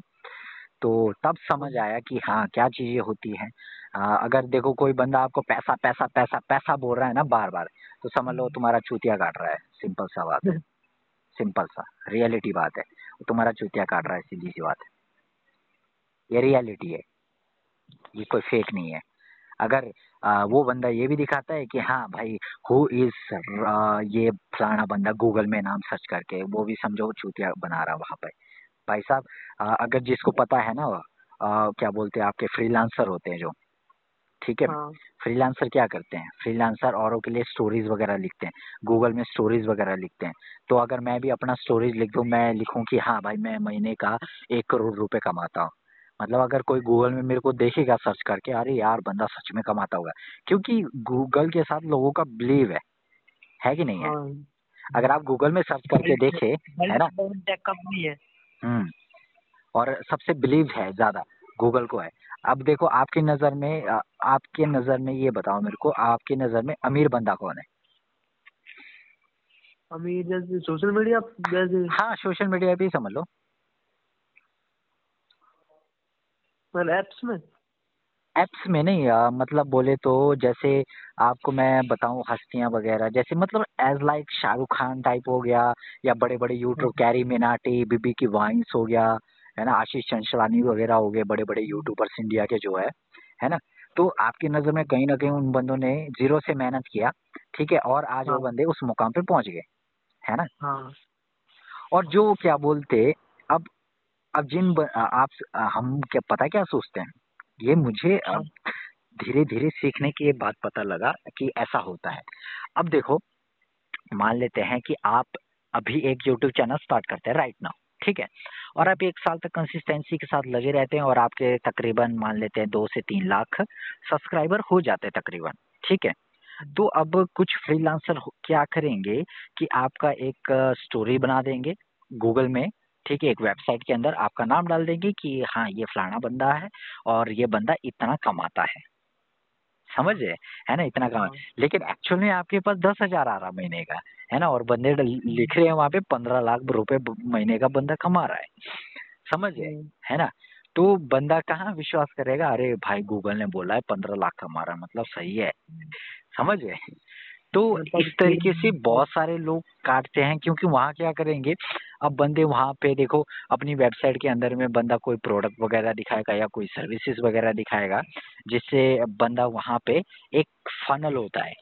तो तब समझ आया कि हाँ क्या चीजें होती हैं। अगर देखो कोई बंदा आपको पैसा पैसा पैसा पैसा बोल रहा है ना बार बार, तो समझ लो तुम्हारा चूतिया काट रहा है। सिंपल सा बात है, सिंपल सा रियलिटी बात है, वो तुम्हारा चूतिया काट रहा है, सीधी सी बात है। ये रियलिटी है, ये कोई फेक नहीं है। अगर वो बंदा ये भी दिखाता है कि हाँ भाई हु इज ये फलाना बंदा गूगल में नाम सर्च करके, वो भी समझो वो चूतिया बना रहा वहां पर। भाई साहब अगर जिसको पता है ना क्या बोलते हैं, आपके फ्रीलांसर होते हैं जो, ठीक है, हाँ फ्रीलांसर क्या करते हैं, फ्रीलांसर औरों के लिए स्टोरीज वगैरह लिखते हैं, गूगल में स्टोरीज वगैरह लिखते हैं। तो अगर मैं भी अपना स्टोरीज लिख दूं, मैं लिखूं कि हाँ भाई मैं महीने का 1 करोड़ रुपए कमाता हूँ, मतलब अगर कोई गूगल में मेरे को देखेगा सर्च करके, अरे यार बंदा सच में कमाता होगा, क्योंकि गूगल के साथ लोगों का बिलीव है कि नहीं है। हाँ अगर आप गूगल में सर्च करके देखे है ना, और सबसे बिलीव है ज्यादा गूगल को है। अब देखो आपकी नजर में, आपके नजर में ये बताओ मेरे को, आपके नजर में अमीर बंदा कौन है? अमीर जैसे सोशल मीडिया जैसे, हाँ सोशल मीडिया भी समझ लो, मतलब एप्स में, एप्स में नहीं मतलब बोले तो जैसे आपको मैं बताऊं हस्तियां वगैरह, जैसे मतलब as like Shahrukh Khan type हो गया, या बड़े बड़े यूट्यूब कैरी मिनाटी, बीबी की वाइन्स हो गया है ना, आशीष चंचलानी वगैरह हो गए, बड़े बड़े यूट्यूबर्स इंडिया के जो है ना। तो आपकी नज़र में कहीं ना कहीं उन बंदों ने जीरो से मेहनत किया, ठीक है, और आज वो बंदे उस मुकाम पे पहुंच गए, है ना। और जो क्या बोलते, अब जिन आप हम क्या पता क्या सोचते हैं, ये मुझे धीरे धीरे सीखने की ये बात पता लगा कि ऐसा होता है। अब देखो मान लेते हैं कि आप अभी एक यूट्यूब चैनल स्टार्ट करते हैं राइट नाउ, ठीक है, और आप 1 साल तक कंसिस्टेंसी के साथ लगे रहते हैं, और आपके तकरीबन मान लेते हैं 2 से 3 लाख सब्सक्राइबर हो जाते हैं तकरीबन, ठीक है। तो अब कुछ फ्रीलांसर क्या करेंगे कि आपका एक स्टोरी बना देंगे गूगल में, ठीक है, एक वेबसाइट के अंदर आपका नाम डाल देंगे कि हाँ ये फलाना बंदा है और ये बंदा इतना कमाता है, समझ रहे है ना, इतना कमा। लेकिन एक्चुअल में आपके पास 10,000 आ रहा महीने का, है ना, और बंदे लिख रहे हैं वहाँ पे 15 लाख रुपए महीने का बंदा कमा रहा है, समझ रहे है ना। तो बंदा कहाँ विश्वास करेगा, अरे भाई गूगल ने बोला है 15 लाख कमा रहा है, मतलब सही है, समझ रहे। तो इस तरीके से बहुत सारे लोग काटते हैं, क्योंकि वहाँ क्या करेंगे, अब बंदे वहाँ पे देखो अपनी वेबसाइट के अंदर में बंदा कोई प्रोडक्ट वगैरह दिखाएगा या कोई सर्विसेज वगैरह दिखाएगा, जिससे बंदा वहाँ पे एक फनल होता है,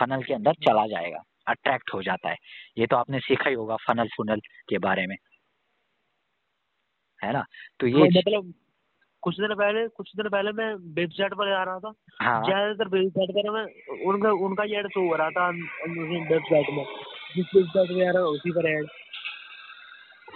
फनल के अंदर चला जाएगा, अट्रैक्ट हो जाता है। ये तो आपने सीखा ही होगा फनल फुनल के बारे में, है ना। तो ये मतलब कुछ दिन पहले मैं वेबसाइट पर जा रहा था, ज्यादातर वेबसाइट पर मैं उनका ऐड शो हो रहा था वेबसाइट में, जिस वेबसाइट में आ रहा उसी पर ऐड।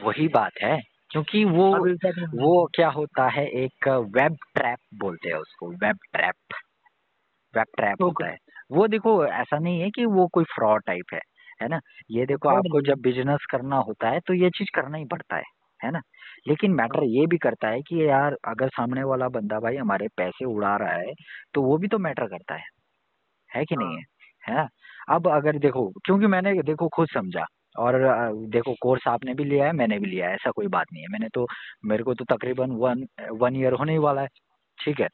वही बात है, क्योंकि वो क्या होता है, एक वेब ट्रैप बोलते हैं उसको, वेब ट्रैप होता है वो। देखो ऐसा नहीं है कि वो कोई फ्रॉड टाइप है ना, ये देखो आपको जब बिजनेस करना होता है तो ये चीज करना ही पड़ता है ना। लेकिन मैटर ये भी करता है कि यार अगर सामने वाला बंदा भाई हमारे पैसे उड़ा रहा है तो वो भी तो मैटर करता है कि नहीं है ना। अब अगर देखो, क्योंकि मैंने देखो खुद समझा, और देखो कोर्स आपने भी लिया है मैंने भी लिया है, ऐसा कोई बात नहीं है। मैंने तो, मेरे को तो तकरीबन वन ईयर होने ही वाला है, ठीक है।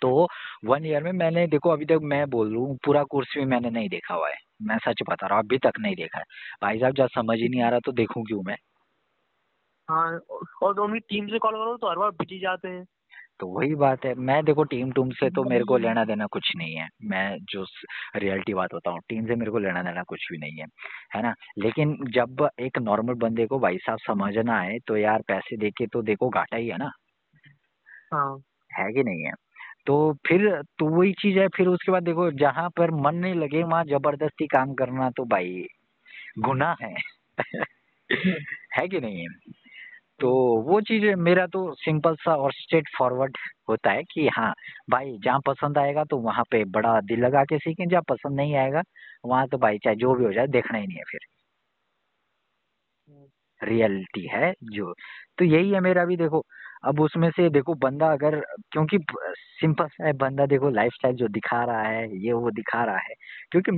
तो 1 ईयर में मैंने देखो, अभी तक मैं बोल रहा हूँ पूरा कोर्स भी मैंने नहीं देखा हुआ है, मैं सच बता रहा हूँ, अभी तक नहीं देखा है भाई साहब। जब समझ ही नहीं आ रहा तो देखूँ क्यों मैं। हाँ, और उनकी टीम से कॉल करो तो हर बार बिजी जाते हैं, तो वही बात है। मैं देखो टीम टूम से तो मेरे को लेना देना कुछ नहीं है, मैं जो रियलिटी बात बताऊँ, टीम से मेरे को लेना देना कुछ भी नहीं है ना। लेकिन जब एक नॉर्मल बंदे को भाई साहब समझना है तो यार पैसे दे के तो देखो घाटा ही है ना। हाँ है कि नहीं है। तो फिर तो वही चीज है। फिर उसके बाद देखो जहाँ पर मन नहीं लगे वहाँ जबरदस्ती काम करना तो भाई गुनाह है है कि नहीं है। तो वो चीज मेरा तो सिंपल सा और स्ट्रेट फॉरवर्ड होता है कि हाँ भाई जहाँ पसंद आएगा तो वहाँ पे बड़ा दिल लगा के सीखें, जहाँ पसंद नहीं आएगा वहाँ तो भाई चाहे जो भी हो जाए देखना ही नहीं है। फिर रियलिटी है जो, तो यही है मेरा भी। देखो अब उसमें से देखो बंदा अगर, क्योंकि सिंपल सा है, बंदा देखो लाइफस्टाइल जो दिखा रहा है ये वो दिखा रहा है, क्योंकि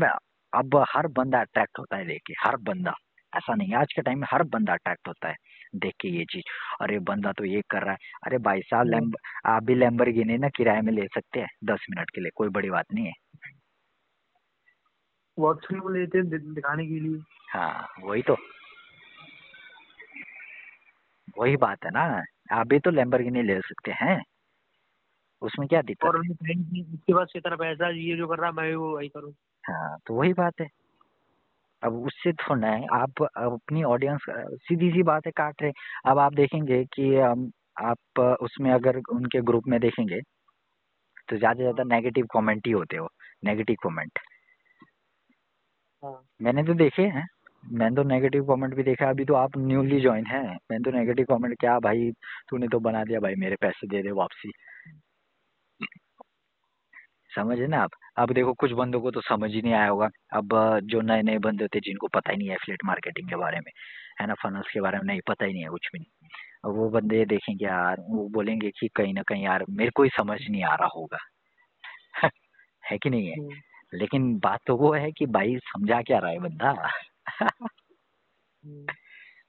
अब हर बंदा अट्रैक्ट होता है लेके, हर बंदा ऐसा नहीं, आज के टाइम में हर बंदा अट्रैक्ट होता है देख के ये चीज, अरे बंदा तो ये कर रहा है, अरे भाई साहब हम्म, आप भी लैम्बोर्गिनी ना किराए में ले सकते हैं 10 मिनट के लिए, कोई बड़ी बात नहीं है। वो ऑप्शन को लेते हैं दिखाने के लिए। हाँ वही तो, वही बात है ना, आप भी तो लैम्बोर्गिनी ले सकते हैं, उसमें क्या दिक्कत और है। उनके फ्रेंड भी उसके पास इतना पैसा है, ये जो कर रहा है, मैं भी वो वही करूँ। हाँ तो वही बात है, अब उससे थोड़ा है, आप अपनी ऑडियंस, सीधी सी बात है, काट रहे। अब आप देखेंगे कि आप उसमें अगर उनके ग्रुप में देखेंगे तो ज्यादा से ज्यादा हाँ नेगेटिव कमेंट ही होते हो, नेगेटिव कमेंट। हाँ मैंने तो देखे हैं, मैंने तो नेगेटिव कमेंट भी देखा, अभी तो आप न्यूली ज्वाइन हैं, मैंने तो नेगेटिव कमेंट, क्या भाई तूने तो बना दिया, भाई मेरे पैसे दे दे वापसी, समझ रहे ना आप। अब देखो कुछ बंदों को तो समझ ही नहीं आया होगा, अब जो नए नए बंदे होते हैं जिनको पता ही नहीं है एफिलिएट मार्केटिंग के बारे में, है ना, फनल्स के बारे में नहीं पता ही नहीं है, कुछ भी नहीं। अब वो बंदे ये देखेंगे यार, वो बोलेंगे कि कहीं ना कहीं यार मेरे को ही समझ नहीं आ रहा होगा है कि नहीं है, हम्म, लेकिन बात तो वो है कि भाई समझा क्या रहा है बंदा हम्म।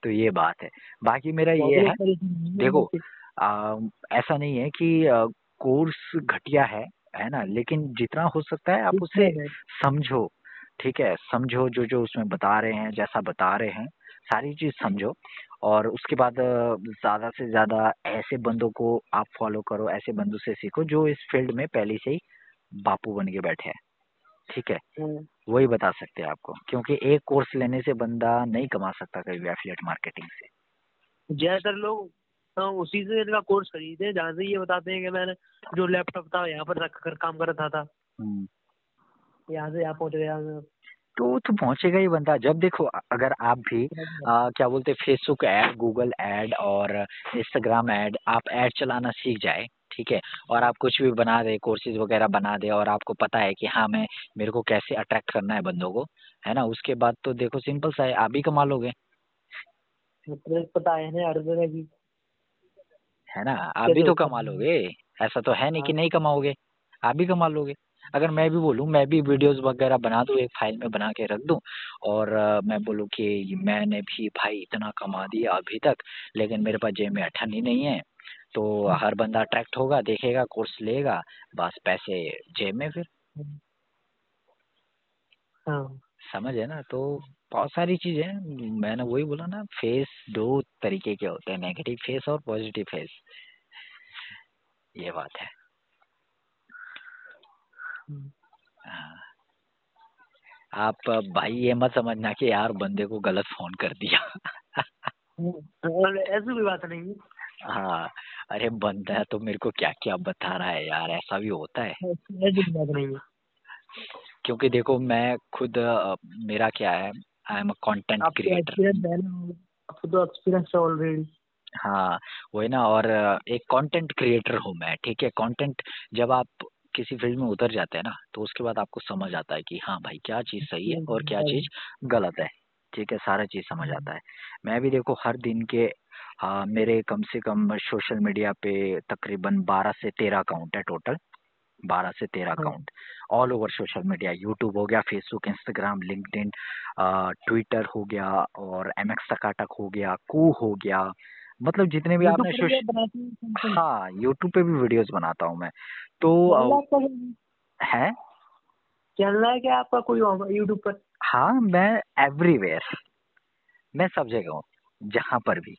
तो ये बात है। बाकी मेरा ये पॉपुलर है, तरीके नहीं है देखो जैसे। आ, ऐसा नहीं है कि कोर्स घटिया है ना, लेकिन जितना हो सकता है आप उसे ठीक है, समझो, ठीक है, समझो, जो जो उसमें बता रहे हैं, जैसा बता रहे हैं, सारी चीज समझो, और उसके बाद ज्यादा से ज्यादा ऐसे बंदों को आप फॉलो करो, ऐसे बंदों से सीखो जो इस फील्ड में पहले से ही बापू बन के बैठे हैं, ठीक है, हम्म, वही बता सकते हैं आपको, क्योंकि एक कोर्स लेने से बंदा नहीं कमा सकता कभी भी एफिलिएट मार्केटिंग से। ज्यादातर लोग उसी से इनका कोर्स खरीदते हैं, जहाँ से ये बताते हैं कि मैंने जो लैपटॉप था यहाँ पर रख कर काम कर रहा था, हम्म। यहाँ से यहाँ पहुँच गया मैं। तो वो तो पहुंचेगा ही बंदा। जब देखो अगर आप भी क्या बोलते, फेसबुक ऐड, गूगल ऐड और इंस्टाग्राम ऐड, आप ऐड चलाना सीख जाए, ठीक है, और आप कुछ भी बना दे, कोर्सेज वगैरह बना दे, और आपको पता है कि हाँ मैं, मेरे को कैसे अट्रैक्ट करना है बंदों को, है ना, उसके बाद तो देखो सिंपल सा है, आप ही कमा लोगे, मतलब पता है ना हर जगह की है ना, आप भी कैसे तो होता कमा है। लोगे, ऐसा तो है नहीं कि हाँ नहीं कमाओगे, आप भी कमा लोगे। अगर मैं भी बोलूँ, मैं भी वीडियोस वगैरह बना दूँ, एक फाइल में बना के रख दूँ, और मैं बोलूँ कि मैंने भी भाई इतना कमा दिया अभी तक, लेकिन मेरे पास जेब में 8 आना ही नहीं है, तो हर बंदा अट्रैक्ट होगा, देखेगा, कोर्स लेगा, बस पैसे जेब में, फिर हाँ समझ है ना। तो बहुत सारी चीजें हैं, मैंने वही बोला ना, फेस 2 तरीके के होते हैं, नेगेटिव फेस और पॉजिटिव फेस, ये बात है। हम्म। हाँ, आप भाई ये मत समझना कि यार बंदे को गलत फोन कर दिया और ऐसी भी बात नहीं हाँ अरे बंदा तो मेरे को क्या क्या बता रहा है यार, ऐसा भी होता है, है, ऐसी भी बात नहीं है। क्योंकि देखो मैं खुद मेरा क्या है, आई एम अ कंटेंट आपको क्रिएटर, एक्सपीरियंस पहले होगा, आपको तो एक्सपीरियंस है ऑलरेडी। हाँ वही ना, और एक कंटेंट क्रिएटर हूँ मैं, ठीक है। कंटेंट जब आप किसी फील्ड में उतर जाते हैं ना, तो उसके बाद आपको समझ आता है कि हाँ भाई क्या चीज़ सही है और क्या चीज़ गलत है, ठीक है, सारा चीज़ समझ आता है। मैं भी देखो हर दिन के, हाँ मेरे कम से कम सोशल मीडिया पे तकरीबन 12 से 13 अकाउंट है टोटल, 12 से 13 हाँ account all over social media, YouTube हो गया, फेसबुक, इंस्टाग्राम, लिंक्डइन, ट्विटर हो गया, और MX तकाटक हो गया, कू हो गया, मतलब जितने भी यूट्यूब आपने पर भी आप बनाते हैं content? हाँ यूट्यूब पे भी वीडियोस बनाता हूँ मैं तो, चैनल है आपका, है चैनल है क्या आपका कोई यूट्यूब पर? हाँ, मैं एवरीवेयर, मैं सब जगह हूँ, जहाँ पर भी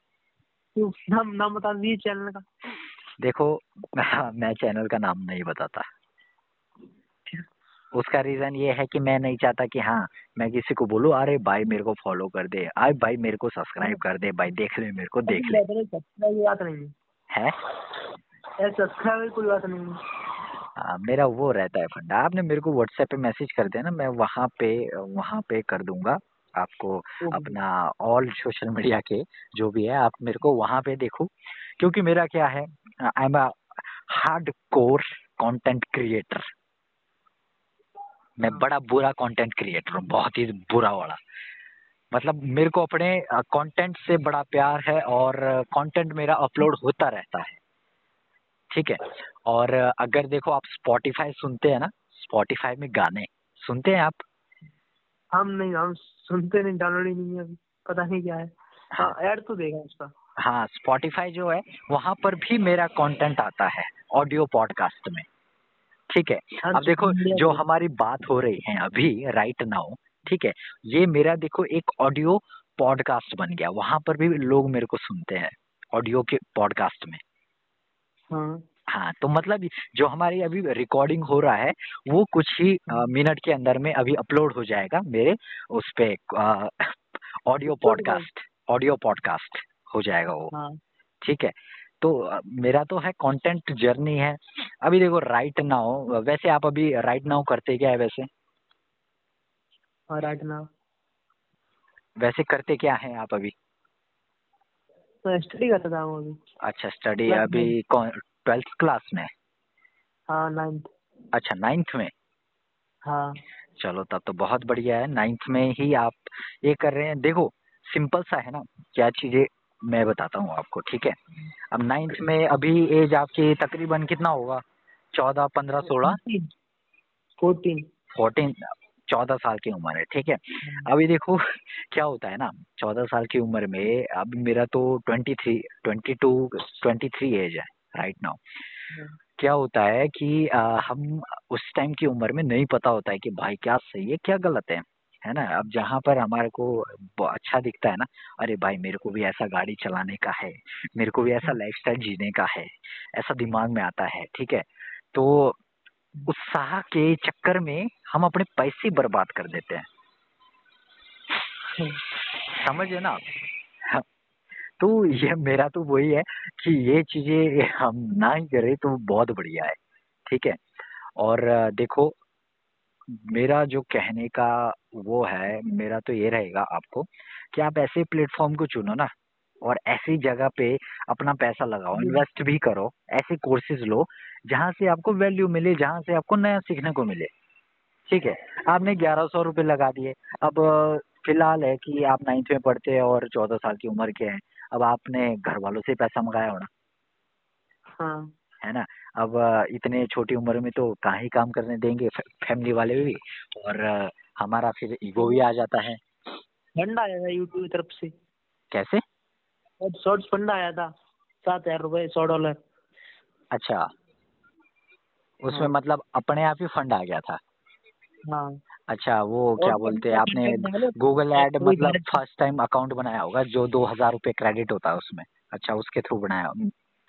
तो नाम नाम बता दीजिए चैनल का। देखो मैं चैनल का नाम नहीं बताता, उसका रीजन ये है कि मैं नहीं चाहता कि हाँ मैं किसी को बोलूँ अरे भाई मेरे को फॉलो कर दे, अरे भाई मेरे को सब्सक्राइब कर दे, भाई देख ले, मेरे को ऐसी देख ले, बात नहीं, सब्सक्राइब की बात नहीं है। है, सब्सक्राइब की कोई बात नहीं है। मेरा वो रहता है फंडा, आपने मेरे को व्हाट्सएप पे मैसेज कर देना, मैं वहाँ पे कर दूंगा आपको ओके अपना ऑल सोशल मीडिया के जो भी है, आप मेरे को वहाँ पे देखो, क्योंकि मेरा क्या है, I am a hard core content creator, मैं हाँ बड़ा बुरा कंटेंट क्रिएटर हूँ, बहुत ही बुरा वाला, मतलब मेरे को अपने कंटेंट से बड़ा प्यार है, और कंटेंट मेरा अपलोड होता रहता है, ठीक है। और अगर देखो आप स्पॉटिफाई सुनते हैं ना, स्पॉटिफाई में गाने सुनते हैं आप? हम नहीं, हम सुनते नहीं, डाउनलोड ही नहीं है अभी, पता नहीं क्या है। हाँ ऐड तो देगा उसका। हाँ स्पॉटिफाई जो है वहाँ पर भी मेरा कंटेंट आता है ऑडियो पॉडकास्ट में, ठीक है। अब देखो जो हमारी बात हो रही है अभी राइट नाउ, ठीक है, ये मेरा देखो एक ऑडियो पॉडकास्ट बन गया, वहाँ पर भी लोग मेरे को सुनते हैं ऑडियो के पॉडकास्ट में। हाँ तो मतलब जो हमारी अभी रिकॉर्डिंग हो रहा है वो कुछ ही मिनट के अंदर में अभी अपलोड हो जाएगा मेरे उस पे ऑडियो पॉडकास्ट हो जाएगा वो, ठीक है। तो मेरा तो है कंटेंट जर्नी है अभी देखो राइट नाउ। वैसे आप अभी राइट नाउ करते क्या है वैसे? और राइट नाउ वैसे करते क्या है आप अभी? तो स्टडी करता था वो अभी। अच्छा स्टडी अभी कौन 12th क्लास में? हाँ 9th। अच्छा 9th में? हाँ चलो तब तो बहुत बढ़िया है, 9th में ही आप ये कर रहे हैं। देखो सिंपल सा है ना, क्या चीजें मैं बताता हूँ आपको, ठीक है। अब 9th में अभी एज आपकी तकरीबन कितना होगा? 14 साल की उम्र है, ठीक है। अभी देखो क्या होता है ना, 14 साल की उम्र में अभी मेरा तो 23 एज है राइट नाउ। क्या होता है कि हम उस टाइम की उम्र में नहीं पता होता है कि भाई क्या सही है क्या गलत है ना। अब जहाँ पर हमारे को अच्छा दिखता है ना, अरे भाई मेरे को भी ऐसा गाड़ी चलाने का है, मेरे को भी ऐसा लाइफस्टाइल जीने का है, ऐसा दिमाग में आता है, ठीक है। तो उत्साह के चक्कर में हम अपने पैसे बर्बाद कर देते हैं, समझे ना आप? तो ये मेरा तो वही है कि ये चीजें हम ना ही करें तो बहुत बढ़िया है, ठीक है। और देखो मेरा जो कहने का वो है, मेरा तो ये रहेगा आपको कि आप ऐसे प्लेटफॉर्म को चुनो ना और ऐसी जगह पे अपना पैसा लगाओ, इन्वेस्ट भी करो, ऐसे कोर्सेज लो जहाँ से आपको वैल्यू मिले, जहाँ से आपको नया सीखने को मिले, ठीक है। आपने 1100 रुपये लगा दिए, अब फिलहाल है कि आप 9th में पढ़ते हैं और 14 साल की उम्र के हैं, अब आपने घर वालों से पैसा मंगाया होना। हाँ है ना, अब इतने छोटी उम्र में तो कहाँ ही काम करने देंगे फैमिली वाले भी, और हमारा फिर ईगो भी आ जाता है। फंड आया था यूट्यूब की तरफ से। कैसे? शॉर्ट्स फंड आया था 7000 रुपये, $100। अच्छा उसमें मतलब अपने आप ही फंड आ गया था? हाँ। अच्छा वो क्या बोलते हैं, आपने गूगल ऐड मतलब फर्स्ट टाइम अकाउंट बनाया होगा जो 2000 रुपये क्रेडिट होता है उसमें। अच्छा उसके थ्रू बनाया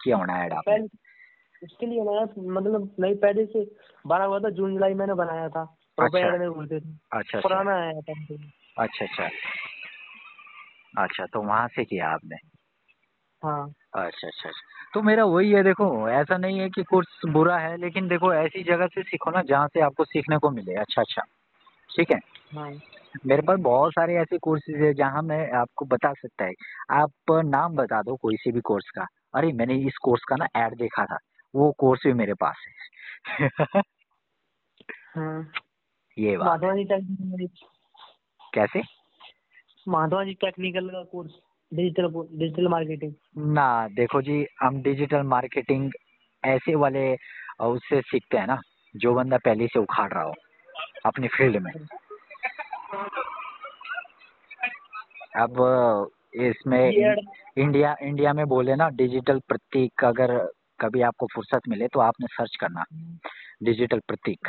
किया होना ऐड आपने? उसके लिए बनाया, मतलब नहीं पहले से बना हुआ था, जून जुलाई मैंने बनाया था। अच्छा पुराना आया था। अच्छा तो वहाँ से किया आपने? हाँ। अच्छा, तो मेरा वही है। देखो ऐसा नहीं है कि कोर्स बुरा है, लेकिन देखो ऐसी जगह से सीखो ना जहाँ से आपको सीखने को मिले। अच्छा, ठीक है। हाँ। मेरे पास बहुत सारे ऐसे कोर्सेज है जहाँ मैं आपको बता सकता है, आप नाम बता दो कोई से भी कोर्स का, अरे मैंने इस कोर्स का ना ऐड देखा था, वो कोर्स भी मेरे पास है। हाँ। ये बात। कैसे? माधवाजी टेक्निकल का कोर्स डिजिटल मार्केटिंग ना? देखो जी हम डिजिटल मार्केटिंग ऐसे वाले उससे सीखते हैं ना जो बंदा पहले से उखाड़ रहा हो अपनी फील्ड में। अब इसमें इंडिया में बोले ना डिजिटल प्रतीक, अगर कभी आपको फुर्सत मिले तो आपने सर्च करना डिजिटल प्रतीक,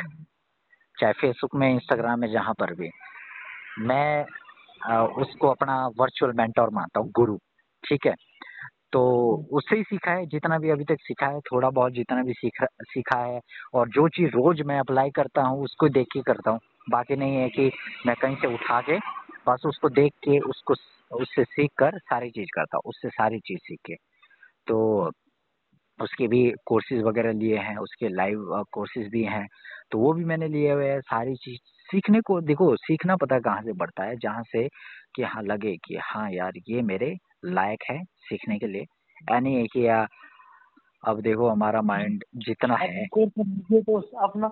चाहे फेसबुक में, इंस्टाग्राम में, जहाँ पर भी। मैं उसको अपना वर्चुअल मेंटोर मानता हूँ, गुरु, ठीक है। तो उससे ही सीखा है जितना भी अभी तक सीखा है, थोड़ा बहुत जितना भी सीखा है, और जो चीज़ रोज मैं अप्लाई करता हूँ उसको देख के करता हूँ। बाकी नहीं है कि मैं कहीं से उठा के बस उसको देख के उसको उससे सीख कर सारी चीज़ करता हूँ, उससे सारी चीज़ सीख के। तो उसके भी कोर्सेज वगैरह लिए हैं, उसके लाइव कोर्सेज भी हैं, तो वो भी मैंने लिए हुए हैं। सारी चीज़ सीखने को, देखो सीखना पता कहाँ से बढ़ता है, जहाँ से कि हाँ लगे कि हाँ यार ये मेरे लायक है सीखने के लिए, यानी है कि यार। अब देखो हमारा माइंड जितना है अपना।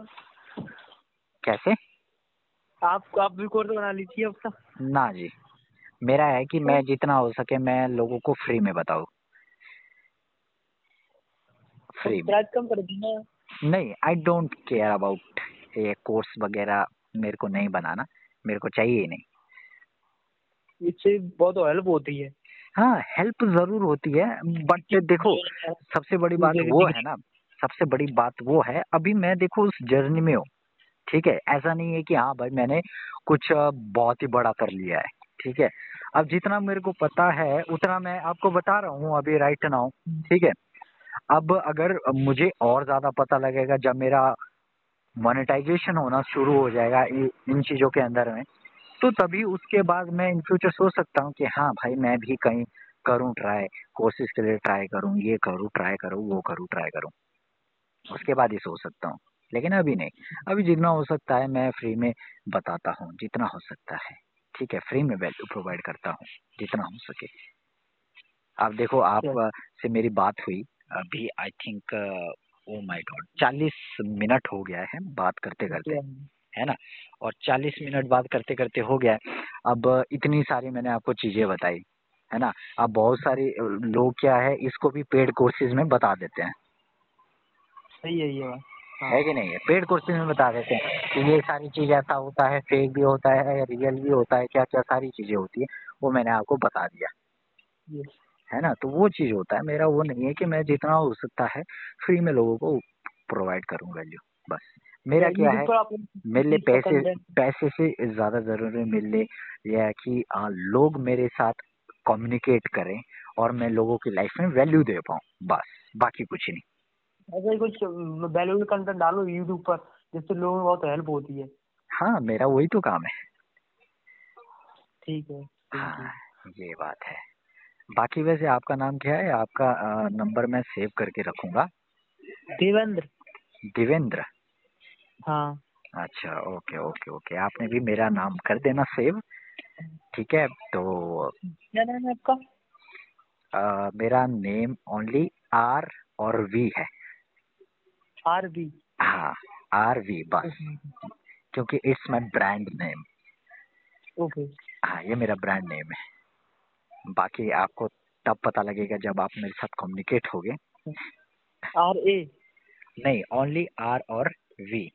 कैसे? आप भी कोर्स बना लीजिए अपना। ना जी, मेरा है कि मैं जितना हो सके मैं लोगों को फ्री में बताऊँ, फ्री में। कम कर देना। नहीं, आई डोंट केयर अबाउट ये कोर्स वगैरह, मेरे को नहीं बनाना, मेरे को चाहिए ही नहीं। इससे बहुत हेल्प होती है। हाँ, हेल्प जरूर होती है, बट देखो सबसे बड़ी बात वो है ना, सबसे बड़ी बात वो है अभी मैं देखो उस जर्नी में हूँ, ठीक है। ऐसा नहीं है कि हाँ भाई मैंने कुछ बहुत ही बड़ा कर लिया है, ठीक है। अब जितना मेरे को पता है उतना मैं आपको बता रहा हूँ अभी राइट नाउ, ठीक है। अब अगर मुझे और ज्यादा पता लगेगा जब मेरा मोनेटाइजेशन होना शुरू हो जाएगा इन चीजों के अंदर में, तो तभी उसके बाद मैं इन फ्यूचर सोच सकता हूँ कि हाँ भाई मैं भी कहीं करूँ ट्राई, कोर्सेज के लिए ट्राई करूँ, ये करूँ ट्राई करूँ, वो करूँ ट्राई करूँ, उसके बाद ही सोच सकता हूँ। लेकिन अभी नहीं, अभी जितना हो सकता है मैं फ्री में बताता हूँ, जितना हो सकता है, ठीक है। फ्री में वैल्यू प्रोवाइड करता हूँ जितना हो सके। आप देखो आप से मेरी बात हुई अभी, I think oh my God 40 minute हो गया है बात करते करते, है ना। और 40 मिनट बात करते करते हो गया है। अब इतनी सारी मैंने आपको चीजें बताई है ना। अब बहुत सारे लोग क्या है इसको भी पेड कोर्सेज में बता देते हैं, सही है ये बात है कि नहीं है? पेड कोर्सेज में बता देते हैं कि ये सारी चीज ऐसा होता है, फेक भी होता है, रियल भी होता है, क्या क्या सारी चीजें होती है, वो मैंने आपको बता दिया है ना। तो वो चीज होता है, मेरा वो नहीं है कि मैं जितना हो सकता है फ्री में लोगों को प्रोवाइड करूँ वैल्यू। बस मेरा क्या है, मेरे लिए पैसे से ज्यादा जरूरी मेरे लिए यह है कि लोग मेरे साथ कम्युनिकेट करें और मैं लोगों की लाइफ में वैल्यू दे पाऊँ, बस, बाकी कुछ नहीं। ऐसा ही कुछ वैल्यूएबल कंटेंट डालो यूट्यूब पर जिससे लोगों को बहुत हेल्प होती है। हाँ, मेरा वही तो काम है। ठीक है, हाँ ये बात है। बाकी वैसे आपका नाम क्या है? आपका नंबर मैं सेव करके रखूंगा। देवेंद्र। हाँ अच्छा, ओके ओके ओके। आपने भी मेरा नाम कर देना सेव, ठीक है। तो क्या नाम है आपका? मेरा नेम ओनली आर और वी है। आरवी? हाँ आरवी, बस, क्योंकि it's my brand name. Okay. हाँ ये मेरा ब्रांड नेम है, बाकी आपको तब पता लगेगा जब आप मेरे साथ कम्युनिकेट होगे। आर ए नहीं, ओनली आर और वी।